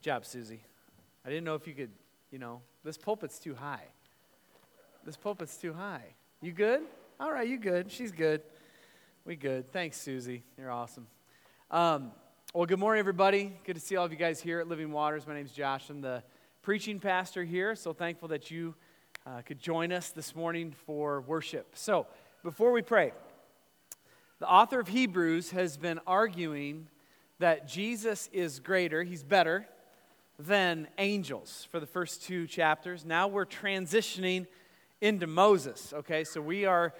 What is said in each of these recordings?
Good job, Susie. I didn't know if you could, this pulpit's too high. You good? All right, you good. She's good. We good. Thanks, Susie. You're awesome. Well, good morning, everybody. Good to see all of you guys here at Living Waters. My name's Josh. I'm the preaching pastor here, so thankful that you could join us this morning for worship. So, before we pray, the author of Hebrews has been arguing that Jesus is greater, he's better than angels for the first two chapters. Now we're transitioning into Moses, okay? So we are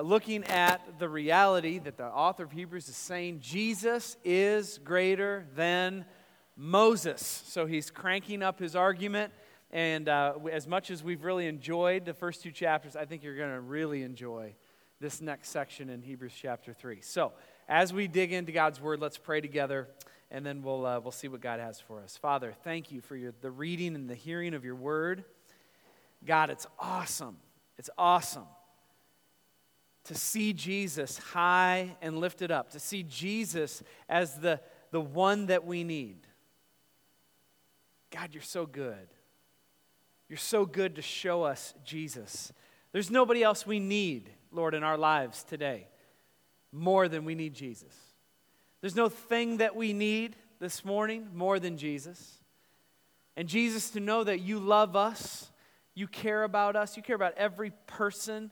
looking at the reality that the author of Hebrews is saying Jesus is greater than Moses. So he's cranking up his argument, and as much as we've really enjoyed the first two chapters, I think you're going to really enjoy this next section in Hebrews chapter 3. So, as we dig into God's Word, let's pray together, and then we'll see what God has for us. Father, thank you for the reading and the hearing of your Word. God, it's awesome. It's awesome to see Jesus high and lifted up, to see Jesus as the one that we need. God, you're so good. You're so good to show us Jesus. There's nobody else we need, Lord, in our lives today more than we need Jesus. There's no thing that we need this morning more than Jesus. And Jesus, to know that you love us, you care about us, you care about every person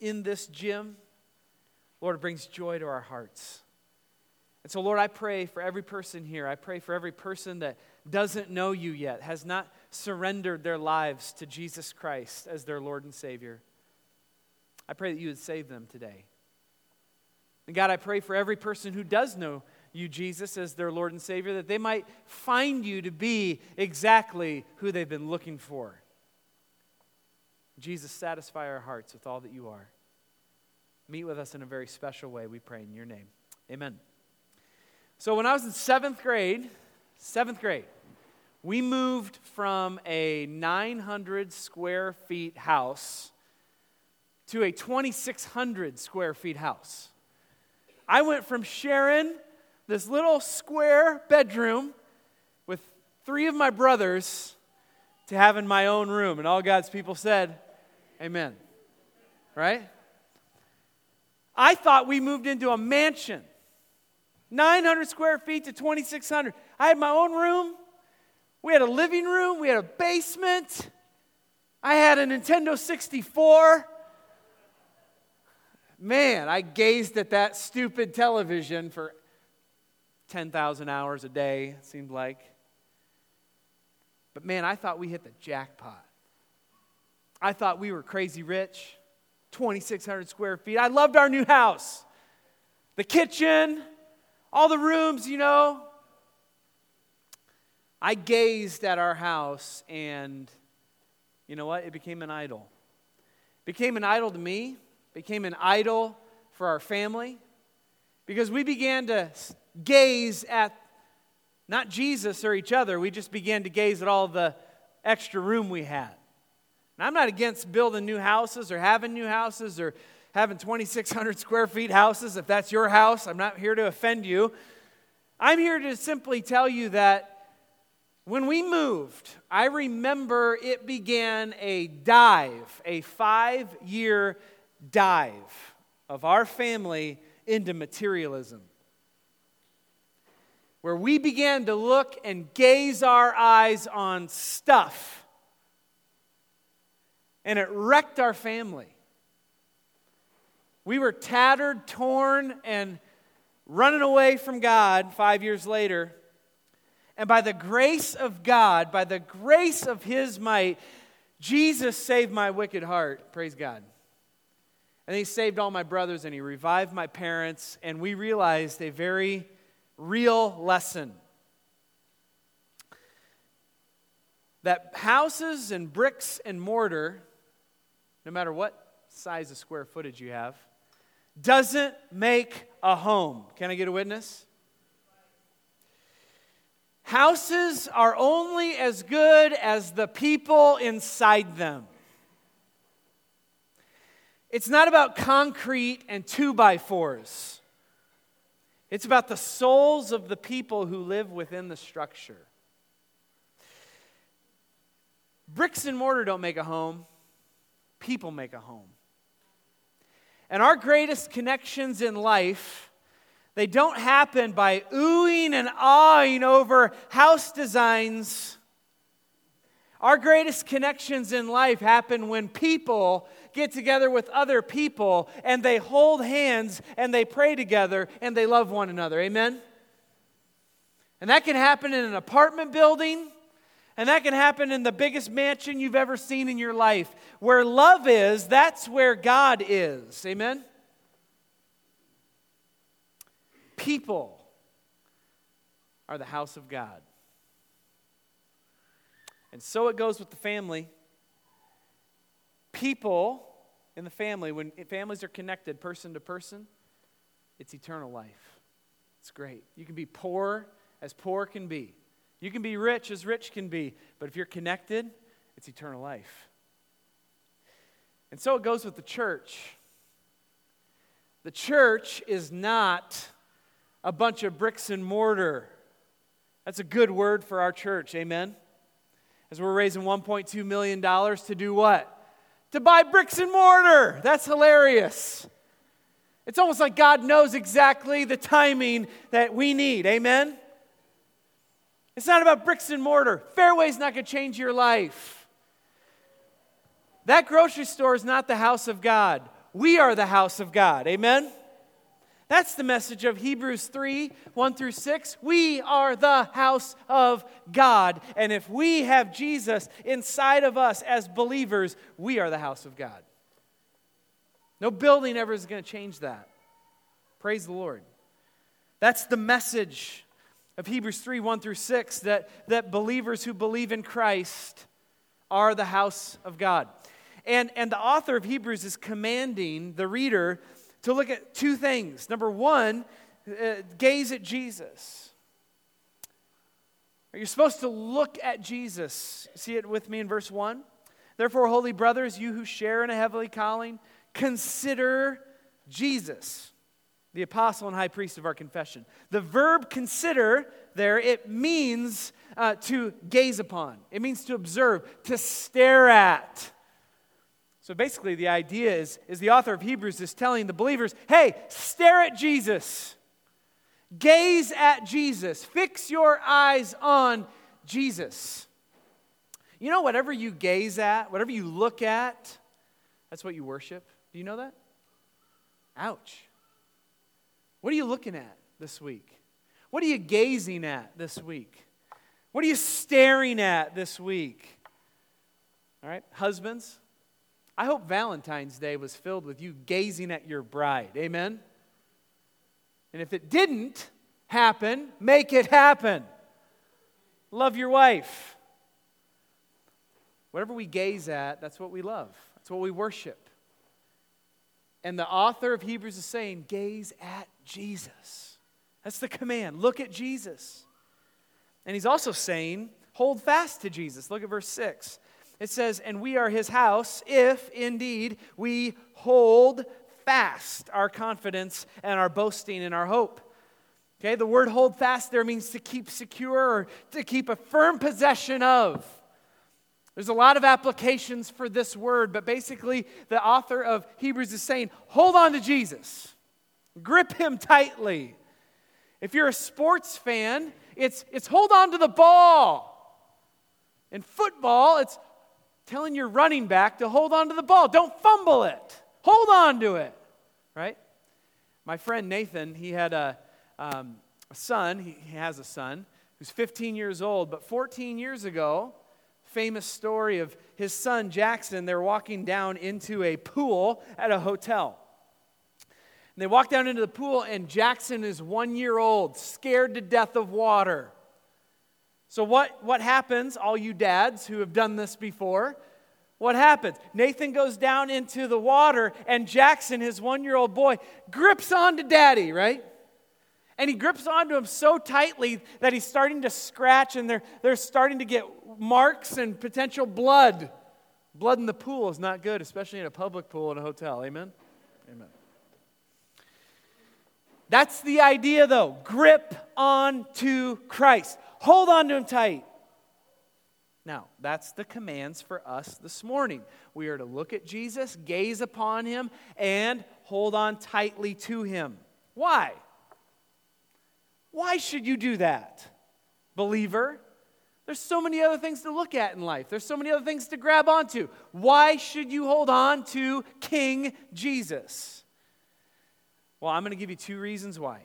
in this gym, Lord, it brings joy to our hearts. And so, Lord, I pray for every person here. I pray for every person that doesn't know you yet, has not surrendered their lives to Jesus Christ as their Lord and Savior. I pray that you would save them today. And God, I pray for every person who does know you, Jesus, as their Lord and Savior, that they might find you to be exactly who they've been looking for. Jesus, satisfy our hearts with all that you are. Meet with us in a very special way, we pray in your name. Amen. So when I was in seventh grade, we moved from a 900 square feet house to a 2,600 square feet house. I went from sharing this little square bedroom with three of my brothers to having my own room. And all God's people said, amen. Right? I thought we moved into a mansion. 900 square feet to 2,600. I had my own room. We had a living room. We had a basement. I had a Nintendo 64. Man, I gazed at that stupid television for 10,000 hours a day, it seemed like. But man, I thought we hit the jackpot. I thought we were crazy rich, 2,600 square feet. I loved our new house. The kitchen, all the rooms, I gazed at our house and, you know what? It became an idol. It became an idol to me. Became an idol for our family because we began to gaze at not Jesus or each other. We just began to gaze at all the extra room we had. And I'm not against building new houses or having new houses or having 2,600 square feet houses. If that's your house, I'm not here to offend you. I'm here to simply tell you that when we moved, I remember it began a dive, a 5-year dive of our family into materialism, where we began to look and gaze our eyes on stuff, and it wrecked our family. We were tattered, torn, and running away from God 5 years later, and by the grace of God, by the grace of His might, Jesus saved my wicked heart. Praise God. And He saved all my brothers, and He revived my parents, and we realized a very real lesson. That houses and bricks and mortar, no matter what size of square footage you have, doesn't make a home. Can I get a witness? Houses are only as good as the people inside them. It's not about concrete and 2x4s. It's about the souls of the people who live within the structure. Bricks and mortar don't make a home. People make a home. And our greatest connections in life, they don't happen by oohing and aahing over house designs. Our greatest connections in life happen when people get together with other people and they hold hands and they pray together and they love one another. Amen? And that can happen in an apartment building, and that can happen in the biggest mansion you've ever seen in your life. Where love is, that's where God is. Amen? People are the house of God. And so it goes with the family. People in the family, when families are connected person to person, it's eternal life. It's great. You can be poor as poor can be. You can be rich as rich can be, but if you're connected, it's eternal life. And so it goes with the church. The church is not a bunch of bricks and mortar. That's a good word for our church, amen? As we're raising $1.2 million to do what? To buy bricks and mortar. That's hilarious. It's almost like God knows exactly the timing that we need, amen? It's not about bricks and mortar. Fairway's not going to change your life. That grocery store is not the house of God. We are the house of God. Amen? That's the message of Hebrews 3, 1 through 6. We are the house of God. And if we have Jesus inside of us as believers, we are the house of God. No building ever is going to change that. Praise the Lord. That's the message of Hebrews 3, 1 through 6, that believers who believe in Christ are the house of God. And the author of Hebrews is commanding the reader to look at two things. Number one, gaze at Jesus. You're supposed to look at Jesus. See it with me in verse 1? Therefore, holy brothers, you who share in a heavenly calling, consider Jesus, the apostle and high priest of our confession. The verb consider there, it means to gaze upon. It means to observe, to stare at. So basically the idea is the author of Hebrews is telling the believers, hey, stare at Jesus. Gaze at Jesus. Fix your eyes on Jesus. You know, whatever you gaze at, whatever you look at, that's what you worship. Do you know that? Ouch. What are you looking at this week? What are you gazing at this week? What are you staring at this week? All right, husbands, I hope Valentine's Day was filled with you gazing at your bride. Amen? And if it didn't happen, make it happen. Love your wife. Whatever we gaze at, that's what we love. That's what we worship. And the author of Hebrews is saying, gaze at Jesus. That's the command. Look at Jesus. And he's also saying, hold fast to Jesus. Look at verse 6. It says, and we are his house if indeed we hold fast our confidence and our boasting and our hope. Okay, the word hold fast there means to keep secure or to keep a firm possession of. There's a lot of applications for this word, but basically the author of Hebrews is saying, hold on to Jesus. Grip him tightly. If you're a sports fan, it's hold on to the ball. In football, it's telling your running back to hold on to the ball. Don't fumble it. Hold on to it. Right? My friend Nathan, he had a son. He has a son who's 15 years old, but 14 years ago, famous story of his son Jackson. They're walking down into a pool at a hotel. And they walk down into the pool, and Jackson is 1 year old, scared to death of water. So what happens, all you dads who have done this before, what happens? Nathan goes down into the water, and Jackson, his 1-year-old boy, grips onto daddy, right? And he grips onto him so tightly that he's starting to scratch, and they're starting to get marks and potential blood. Blood in the pool is not good, especially in a public pool in a hotel. Amen? Amen. That's the idea, though. Grip on to Christ. Hold on to him tight. Now, that's the commands for us this morning. We are to look at Jesus, gaze upon him, and hold on tightly to him. Why? Why should you do that, believer? There's so many other things to look at in life. There's so many other things to grab onto. Why should you hold on to King Jesus? Well, I'm going to give you two reasons why.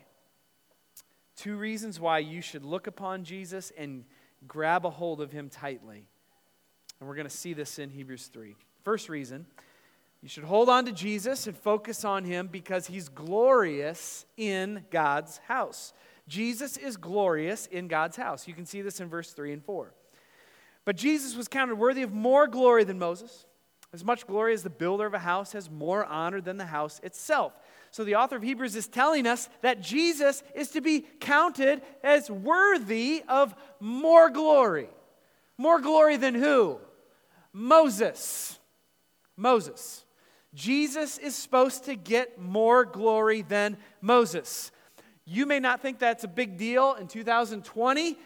Two reasons why you should look upon Jesus and grab a hold of him tightly. And we're going to see this in Hebrews 3. First reason, you should hold on to Jesus and focus on him because he's glorious in God's house. Jesus is glorious in God's house. You can see this in verse 3 and 4. But Jesus was counted worthy of more glory than Moses. As much glory as the builder of a house has more honor than the house itself. So the author of Hebrews is telling us that Jesus is to be counted as worthy of more glory. More glory than who? Moses. Moses. Jesus is supposed to get more glory than Moses. You may not think that's a big deal in 2020.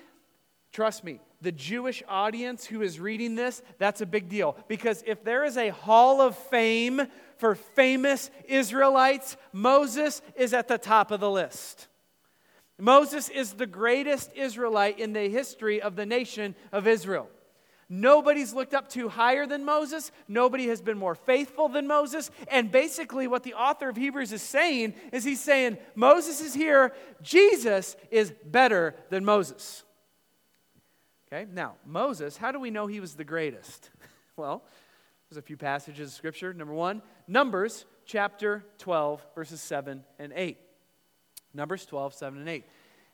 Trust me, the Jewish audience who is reading this, that's a big deal. Because if there is a hall of fame for famous Israelites, Moses is at the top of the list. Moses is the greatest Israelite in the history of the nation of Israel. Nobody's looked up to higher than Moses. Nobody has been more faithful than Moses. And basically what the author of Hebrews is saying is he's saying, Moses is here. Jesus is better than Moses. Okay, now, Moses, how do we know he was the greatest? Well, there's a few passages of Scripture. Number one, Numbers chapter 12, verses 7 and 8. Numbers 12, 7 and 8.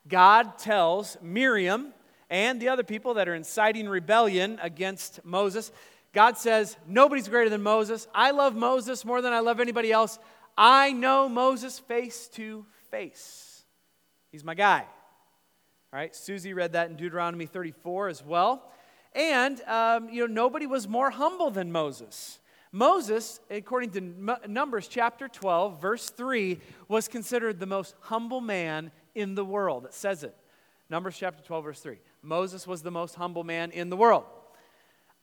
God tells Miriam and the other people that are inciting rebellion against Moses, God says, nobody's greater than Moses. I love Moses more than I love anybody else. I know Moses face to face. He's my guy. All right, Susie read that in Deuteronomy 34 as well. And, nobody was more humble than Moses. Moses, according to Numbers chapter 12, verse 3, was considered the most humble man in the world. It says it. Numbers chapter 12, verse 3. Moses was the most humble man in the world.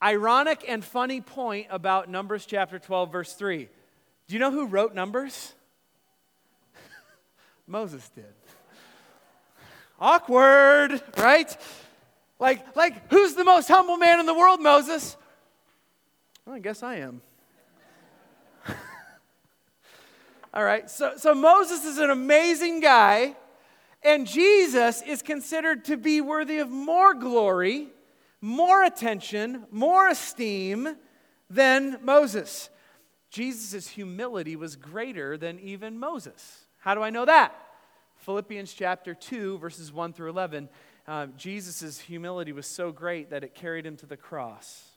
Ironic and funny point about Numbers chapter 12, verse 3. Do you know who wrote Numbers? Moses did. Awkward, right? Like, who's the most humble man in the world, Moses? Well, I guess I am. All right, so Moses is an amazing guy, and Jesus is considered to be worthy of more glory, more attention, more esteem than Moses. Jesus' humility was greater than even Moses. How do I know that? Philippians chapter 2, verses 1 through 11, Jesus' humility was so great that it carried him to the cross.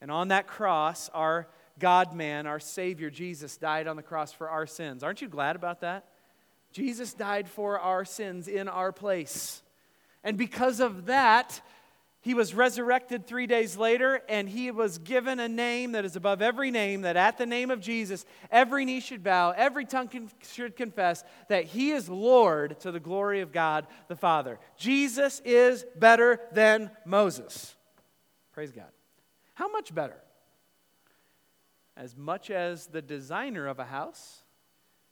And on that cross, our God-man, our Savior, Jesus, died on the cross for our sins. Aren't you glad about that? Jesus died for our sins in our place. And because of that, he was resurrected 3 days later, and he was given a name that is above every name, that at the name of Jesus, every knee should bow, every tongue should confess that he is Lord to the glory of God the Father. Jesus is better than Moses. Praise God. How much better? As much as the designer of a house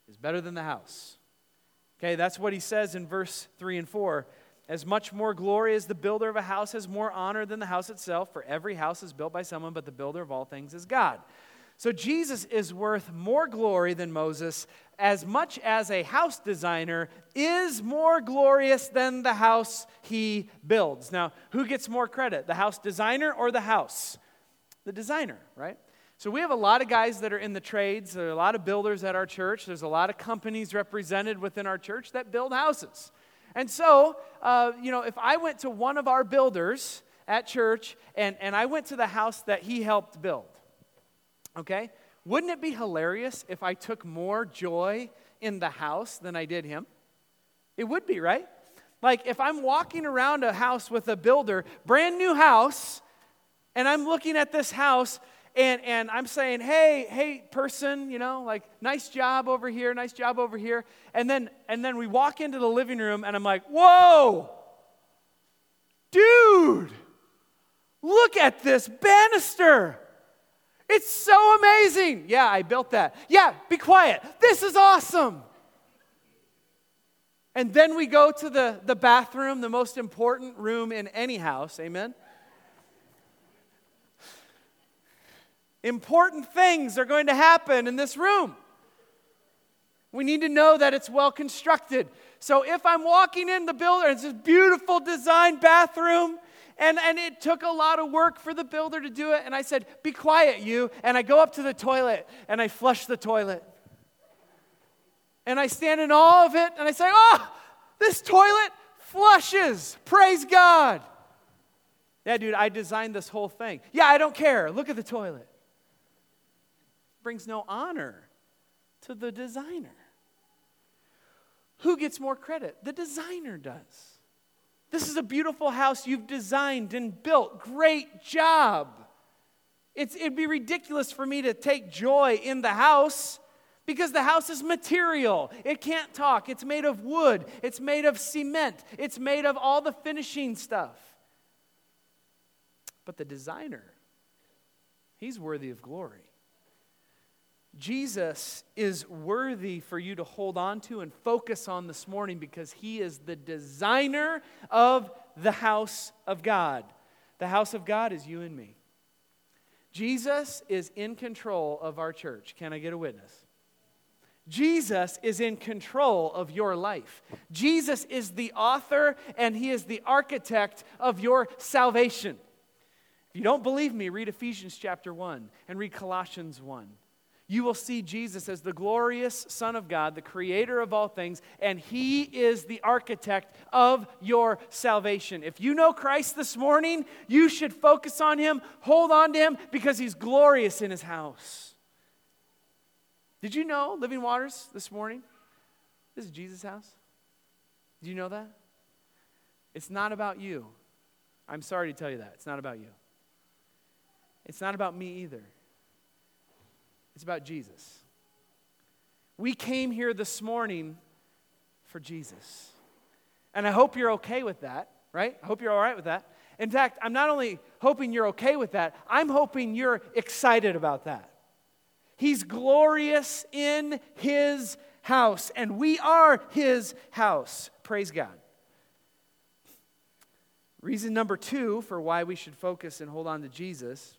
is better than the house. Okay, that's what he says in verse 3 and 4. As much more glory as the builder of a house has more honor than the house itself, for every house is built by someone, but the builder of all things is God. So Jesus is worth more glory than Moses, as much as a house designer is more glorious than the house he builds. Now, who gets more credit, the house designer or the house? The designer, right? So we have a lot of guys that are in the trades. There are a lot of builders at our church. There's a lot of companies represented within our church that build houses. And so, if I went to one of our builders at church and I went to the house that he helped build, okay, wouldn't it be hilarious if I took more joy in the house than I did him? It would be, right? Like if I'm walking around a house with a builder, brand new house, and I'm looking at this house and I'm saying, hey, person, nice job over here, nice job over here. And then we walk into the living room, and I'm like, whoa, dude, Look at this banister. It's so amazing. Yeah, I built that. Yeah, be quiet. This is awesome. And then we go to the bathroom, the most important room in any house. Amen? Important things are going to happen in this room. We need to know that it's well constructed. So if I'm walking in the builder, it's this beautiful designed bathroom, and it took a lot of work for the builder to do it, and I said, be quiet, you. And I go up to the toilet, and I flush the toilet. And I stand in awe of it, and I say, oh, this toilet flushes. Praise God. Yeah, dude, I designed this whole thing. Yeah, I don't care. Look at the toilet. It brings no honor to the designer. Who gets more credit? The designer does. This is a beautiful house you've designed and built. Great job. It'd be ridiculous for me to take joy in the house because the house is material. It can't talk. It's made of wood. It's made of cement. It's made of all the finishing stuff. But the designer, he's worthy of glory. Jesus is worthy for you to hold on to and focus on this morning because he is the designer of the house of God. The house of God is you and me. Jesus is in control of our church. Can I get a witness? Jesus is in control of your life. Jesus is the author and he is the architect of your salvation. If you don't believe me, read Ephesians chapter 1 and read Colossians 1. You will see Jesus as the glorious Son of God, the creator of all things, and he is the architect of your salvation. If you know Christ this morning, you should focus on him, hold on to him, because he's glorious in his house. Did you know, Living Waters, this morning, this is Jesus' house? Do you know that? It's not about you. I'm sorry to tell you that. It's not about you. It's not about me either. It's about Jesus. We came here this morning for Jesus. And I hope you're okay with that, right? I hope you're all right with that. In fact, I'm not only hoping you're okay with that, I'm hoping you're excited about that. He's glorious in his house, and we are his house. Praise God. Reason number 2 for why we should focus and hold on to Jesus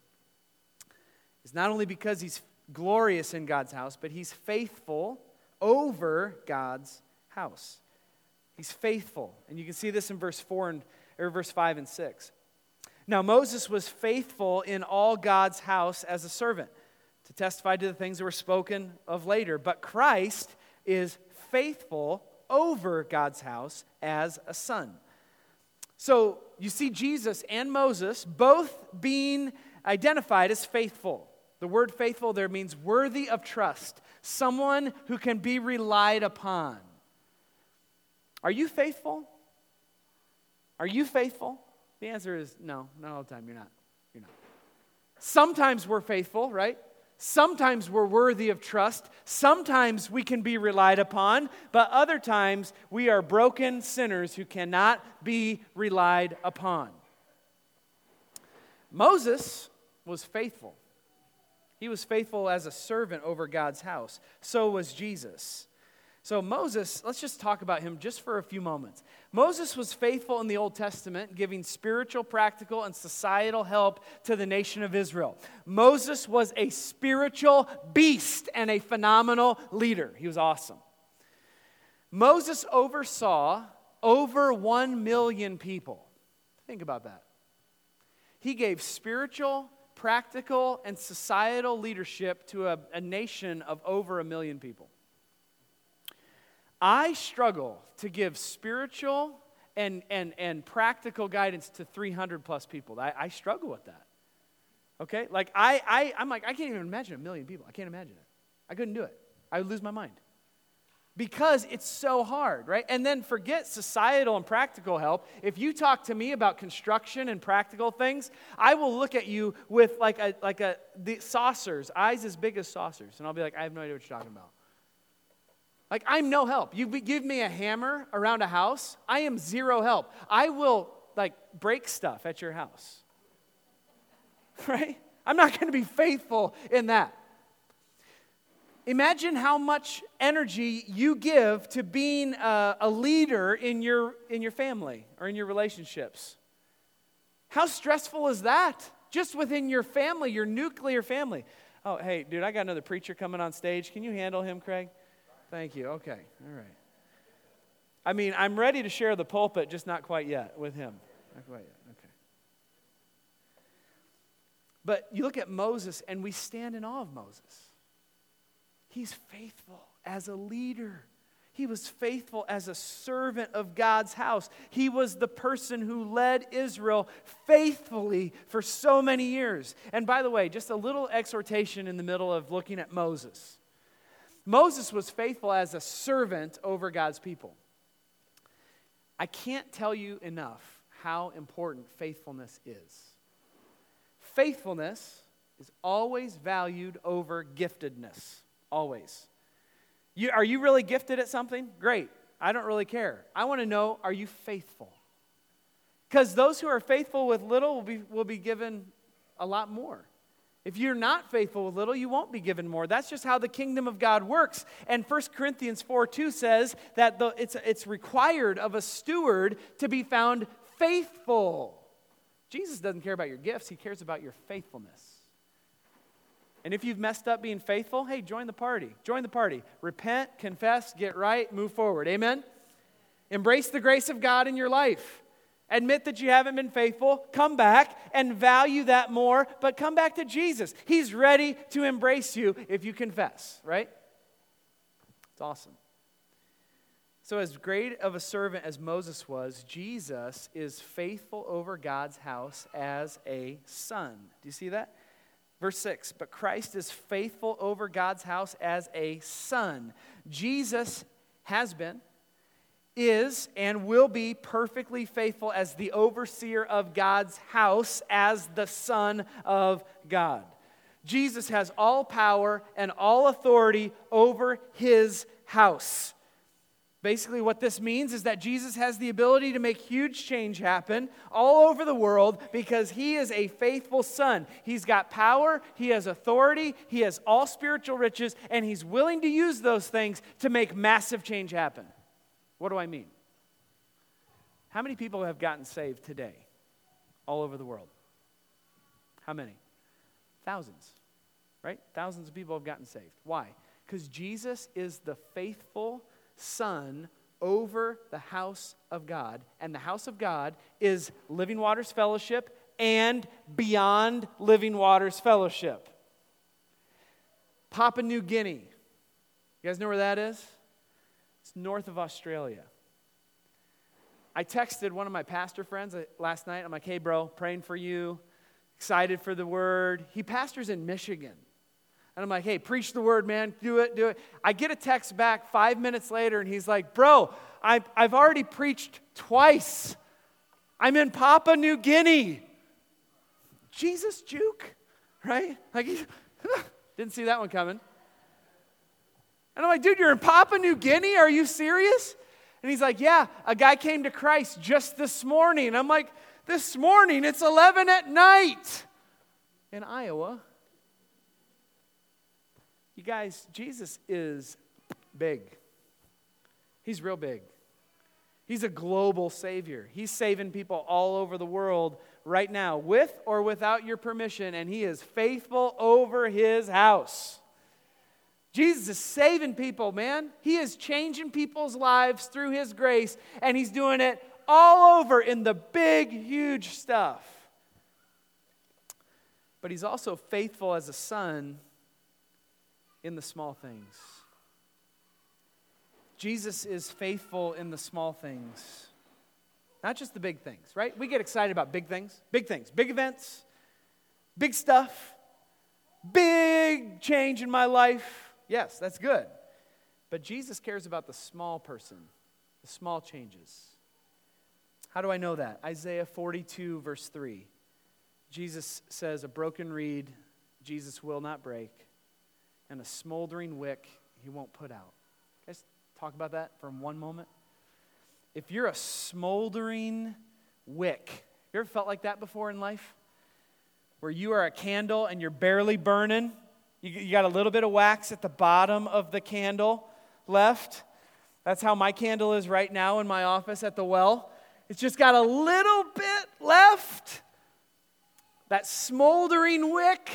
is not only because he's glorious in God's house, but he's faithful over God's house. He's faithful. And you can see this in verse 5 and 6. Now Moses was faithful in all God's house as a servant to testify to the things that were spoken of later. But Christ is faithful over God's house as a son. So you see Jesus and Moses both being identified as faithful. The word faithful there means worthy of trust, someone who can be relied upon. Are you faithful? Are you faithful? The answer is no, not all the time. You're not. Sometimes we're faithful, right? Sometimes we're worthy of trust. Sometimes we can be relied upon, but other times we are broken sinners who cannot be relied upon. Moses was faithful. He was faithful as a servant over God's house. So was Jesus. So Moses, let's just talk about him just for a few moments. Moses was faithful in the Old Testament, giving spiritual, practical, and societal help to the nation of Israel. Moses was a spiritual beast and a phenomenal leader. He was awesome. Moses oversaw over 1 million people. Think about that. He gave spiritual, practical, and societal leadership to a nation of over 1 million people. I struggle to give spiritual and practical guidance to 300 plus people. I struggle with that. Okay? Like, I'm like, I can't even imagine 1 million people. I can't imagine it. I couldn't do it. I would lose my mind. Because it's so hard, right? And then forget societal and practical help. If you talk to me about construction and practical things, I will look at you with the saucers, eyes as big as saucers. And I'll be like, I have no idea what you're talking about. Like, I'm no help. You give me a hammer around a house, I am zero help. I will, break stuff at your house. right? I'm not going to be faithful in that. Imagine how much energy you give to being a leader in your family or in your relationships. How stressful is that? Just within your family, your nuclear family. Oh, hey, dude, I got another preacher coming on stage. Can you handle him, Craig? Thank you. Okay. All right. I mean, I'm ready to share the pulpit, just not quite yet with him. Not quite yet. Okay. But you look at Moses, and we stand in awe of Moses. He's faithful as a leader. He was faithful as a servant of God's house. He was the person who led Israel faithfully for so many years. And by the way, just a little exhortation in the middle of looking at Moses. Moses was faithful as a servant over God's people. I can't tell you enough how important faithfulness is. Faithfulness is always valued over giftedness. Always. Are you really gifted at something? Great. I don't really care. I want to know, are you faithful? Because those who are faithful with little will be given a lot more. If you're not faithful with little, you won't be given more. That's just how the kingdom of God works. And 1 Corinthians 4:2 says that it's required of a steward to be found faithful. Jesus doesn't care about your gifts. He cares about your faithfulness. And if you've messed up being faithful, hey, join the party. Join the party. Repent, confess, get right, move forward. Amen? Embrace the grace of God in your life. Admit that you haven't been faithful. Come back and value that more, but come back to Jesus. He's ready to embrace you if you confess, right? It's awesome. So as great of a servant as Moses was, Jesus is faithful over God's house as a son. Do you see that? Verse 6, but Christ is faithful over God's house as a son. Jesus has been, is, and will be perfectly faithful as the overseer of God's house, as the Son of God. Jesus has all power and all authority over his house. Basically, what this means is that Jesus has the ability to make huge change happen all over the world because he is a faithful son. He's got power, he has authority, he has all spiritual riches, and he's willing to use those things to make massive change happen. What do I mean? How many people have gotten saved today all over the world? How many? Thousands, right? Thousands of people have gotten saved. Why? Because Jesus is the faithful Son over the house of God. And the house of God is Living Waters Fellowship and beyond Living Waters Fellowship. Papua New Guinea. You guys know where that is? It's north of Australia. I texted one of my pastor friends last night. I'm like, hey bro, praying for you. Excited for the word. He pastors in Michigan. And I'm like, hey, preach the word, man. Do it. I get a text back 5 minutes later, and he's like, bro, I've already preached twice. I'm in Papua New Guinea. Jesus juke, right? Like, he didn't see that one coming. And I'm like, dude, you're in Papua New Guinea? Are you serious? And he's like, yeah, a guy came to Christ just this morning. And I'm like, this morning? It's 11 at night in Iowa. You guys, Jesus is big. He's real big. He's a global Savior. He's saving people all over the world right now, with or without your permission, and he is faithful over his house. Jesus is saving people, man. He is changing people's lives through his grace, and he's doing it all over in the big, huge stuff. But he's also faithful as a son in the small things. Jesus is faithful in the small things. Not just the big things, right? We get excited about big things, big events, big stuff, big change in my life. Yes, that's good. But Jesus cares about the small person, the small changes. How do I know that? Isaiah 42, verse 3. Jesus says, a broken reed Jesus will not break, and a smoldering wick he won't put out. Guys, talk about that for one moment. If you're a smoldering wick, you ever felt like that before in life? where you are a candle and you're barely burning. You got a little bit of wax at the bottom of the candle left. That's how my candle is right now in my office at the well. It's just got a little bit left. That smoldering wick.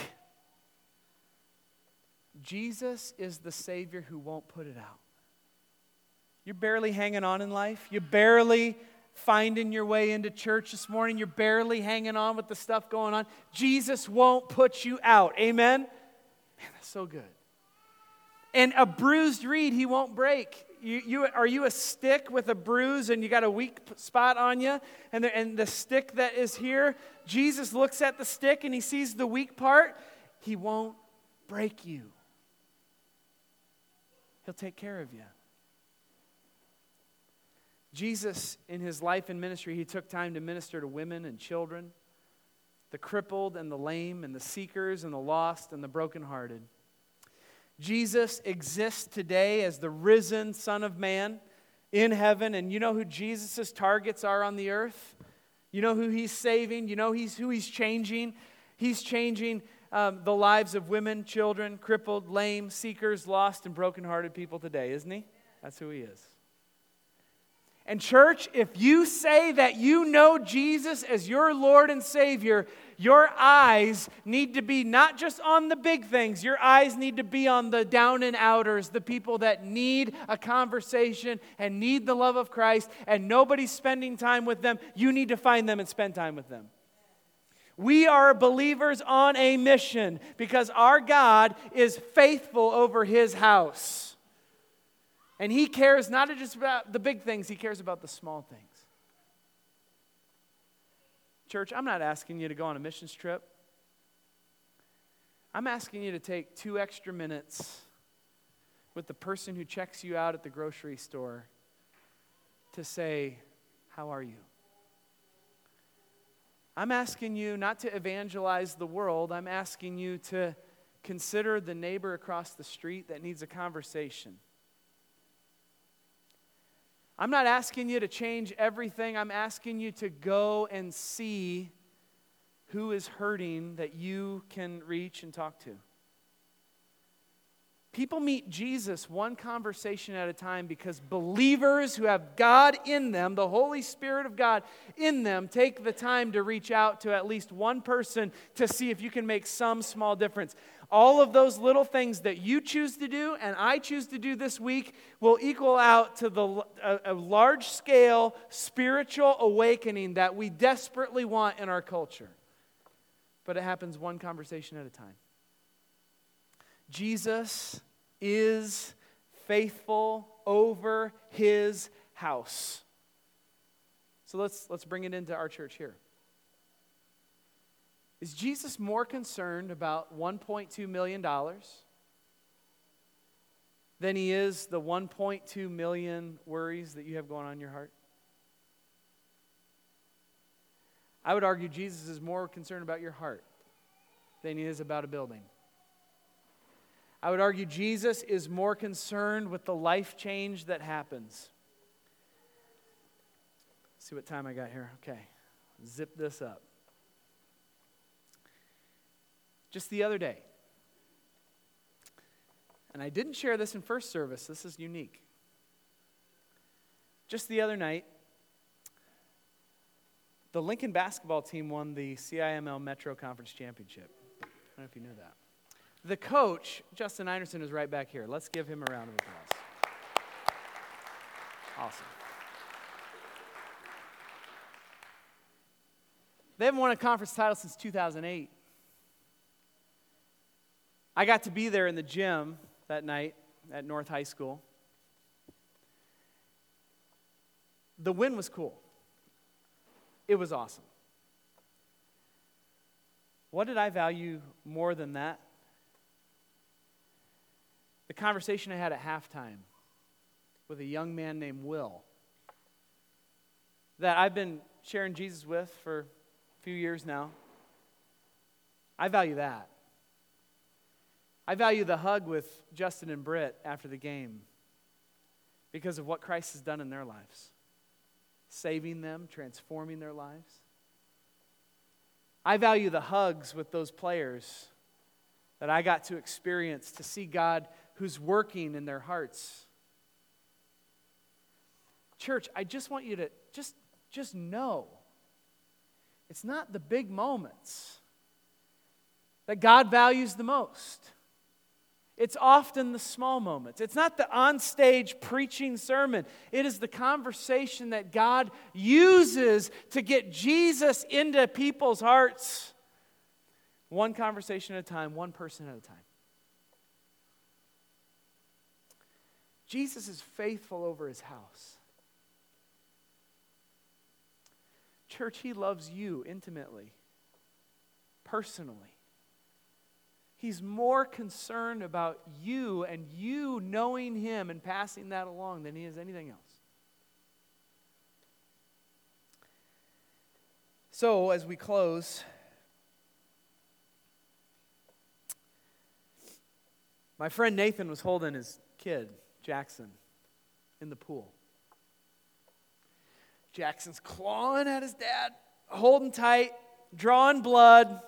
Jesus is the Savior who won't put it out. You're barely hanging on in life. You're barely finding your way into church this morning. You're barely hanging on with the stuff going on. Jesus won't put you out. Amen? Man, that's so good. And a bruised reed he won't break. Are you a stick with a bruise and you got a weak spot on you? And the stick that is here, Jesus looks at the stick and he sees the weak part. He won't break you. He'll take care of you. Jesus, in his life and ministry, he took time to minister to women and children, the crippled and the lame and the seekers and the lost and the brokenhearted. Jesus exists today as the risen Son of Man in heaven, and you know who Jesus' targets are on the earth? You know who he's saving? You know who he's changing? He's changing the lives of women, children, crippled, lame, seekers, lost, and brokenhearted people today, isn't he? That's who he is. And church, if you say that you know Jesus as your Lord and Savior, your eyes need to be not just on the big things. Your eyes need to be on the down and outers, the people that need a conversation and need the love of Christ, and nobody's spending time with them. You need to find them and spend time with them. We are believers on a mission because our God is faithful over his house. And he cares not just about the big things, he cares about the small things. Church, I'm not asking you to go on a missions trip. I'm asking you to take 2 extra minutes with the person who checks you out at the grocery store to say, how are you? I'm asking you not to evangelize the world. I'm asking you to consider the neighbor across the street that needs a conversation. I'm not asking you to change everything. I'm asking you to go and see who is hurting that you can reach and talk to. People meet Jesus 1 conversation at a time because believers who have God in them, the Holy Spirit of God in them, take the time to reach out to at least 1 person to see if you can make some small difference. All of those little things that you choose to do and I choose to do this week will equal out to a large-scale spiritual awakening that we desperately want in our culture. But it happens 1 conversation at a time. Jesus is faithful over his house. So let's bring it into our church here. Is Jesus more concerned about $1.2 million than he is the 1.2 million worries that you have going on in your heart? I would argue Jesus is more concerned about your heart than he is about a building. I would argue Jesus is more concerned with the life change that happens. Let's see what time I got here. Okay, zip this up. Just the other day, and I didn't share this in first service, this is unique. Just the other night, the Lincoln basketball team won the CIML Metro Conference Championship. I don't know if you knew that. The coach, Justin Einerson, is right back here. Let's give him a round of applause. Awesome. They haven't won a conference title since 2008. I got to be there in the gym that night at North High School. The win was cool. It was awesome. What did I value more than that? The conversation I had at halftime with a young man named Will that I've been sharing Jesus with for a few years now. I value that. I value the hug with Justin and Britt after the game because of what Christ has done in their lives, saving them, transforming their lives. I value the hugs with those players that I got to experience, to see God who's working in their hearts. Church, I just want you to just know it's not the big moments that God values the most. It's often the small moments. It's not the on-stage preaching sermon. It is the conversation that God uses to get Jesus into people's hearts. One conversation at a time, one person at a time. Jesus is faithful over his house. Church, he loves you intimately, personally. He's more concerned about you and you knowing him and passing that along than he is anything else. So, as we close, my friend Nathan was holding his kid, Jackson, in the pool. Jackson's clawing at his dad, holding tight, drawing blood.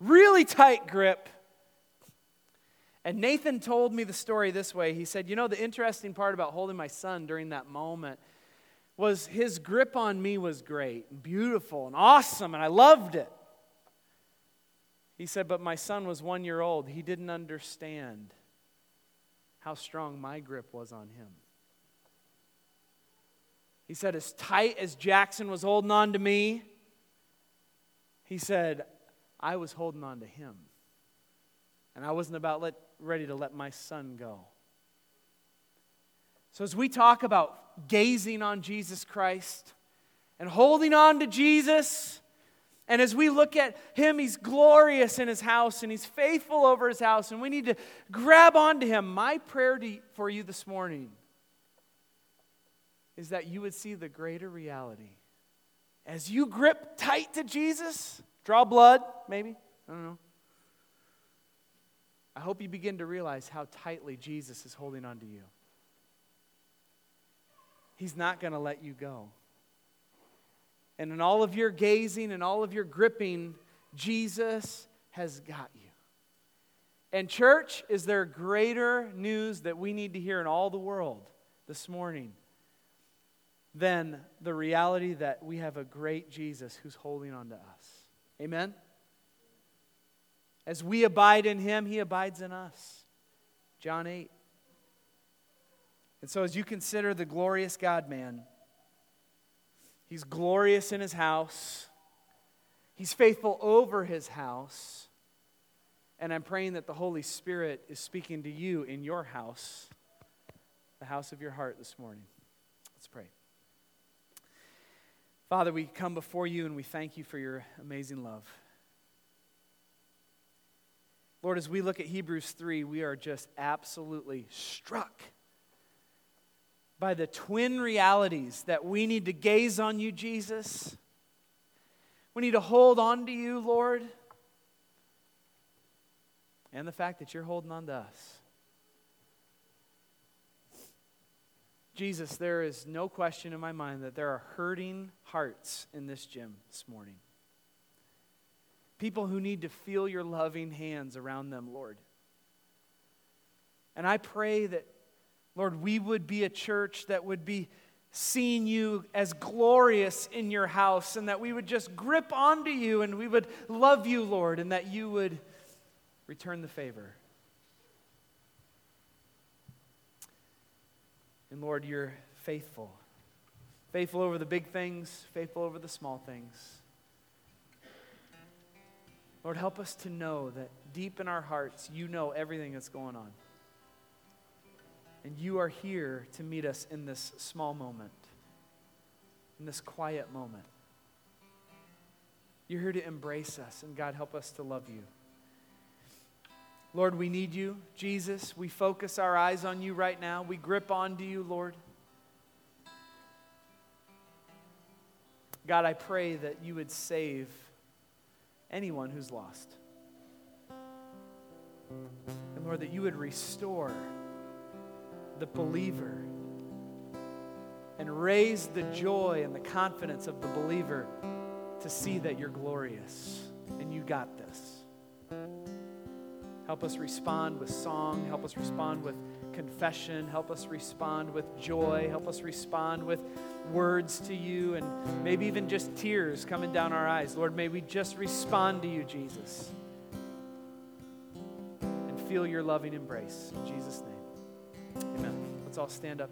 Really tight grip. And Nathan told me the story this way. He said, the interesting part about holding my son during that moment was his grip on me was great and beautiful and awesome, and I loved it. He said, but my son was 1 year old. He didn't understand how strong my grip was on him. He said, as tight as Jackson was holding on to me, he said, I was holding on to him. And I wasn't ready to let my son go. So as we talk about gazing on Jesus Christ and holding on to Jesus, and as we look at him, he's glorious in his house and he's faithful over his house, and we need to grab onto him. My prayer for you this morning is that you would see the greater reality. As you grip tight to Jesus, draw blood, maybe. I don't know. I hope you begin to realize how tightly Jesus is holding on to you. He's not going to let you go. And in all of your gazing and all of your gripping, Jesus has got you. And church, is there greater news that we need to hear in all the world this morning than the reality that we have a great Jesus who's holding on to us? Amen? As we abide in him, he abides in us. John 8. And so as you consider the glorious God-man, he's glorious in his house. He's faithful over his house. And I'm praying that the Holy Spirit is speaking to you in your house, the house of your heart this morning. Let's pray. Father, we come before you and we thank you for your amazing love. Lord, as we look at Hebrews 3, we are just absolutely struck by the twin realities that we need to gaze on you, Jesus. We need to hold on to you, Lord. And the fact that you're holding on to us. Jesus, there is no question in my mind that there are hurting hearts in this gym this morning. People who need to feel your loving hands around them, Lord. And I pray that, Lord, we would be a church that would be seeing you as glorious in your house, and that we would just grip onto you and we would love you, Lord, and that you would return the favor. And Lord, you're faithful. Faithful over the big things, faithful over the small things. Lord, help us to know that deep in our hearts, you know everything that's going on. And you are here to meet us in this small moment, in this quiet moment. You're here to embrace us, and God, help us to love you. Lord, we need you, Jesus. We focus our eyes on you right now. We grip onto you, Lord. God, I pray that you would save anyone who's lost. And Lord, that you would restore the believer and raise the joy and the confidence of the believer to see that you're glorious and you got this. Help us respond with song. Help us respond with confession. Help us respond with joy. Help us respond with words to you, and maybe even just tears coming down our eyes. Lord, may we just respond to you, Jesus, and feel your loving embrace. In Jesus' name, amen. Let's all stand up.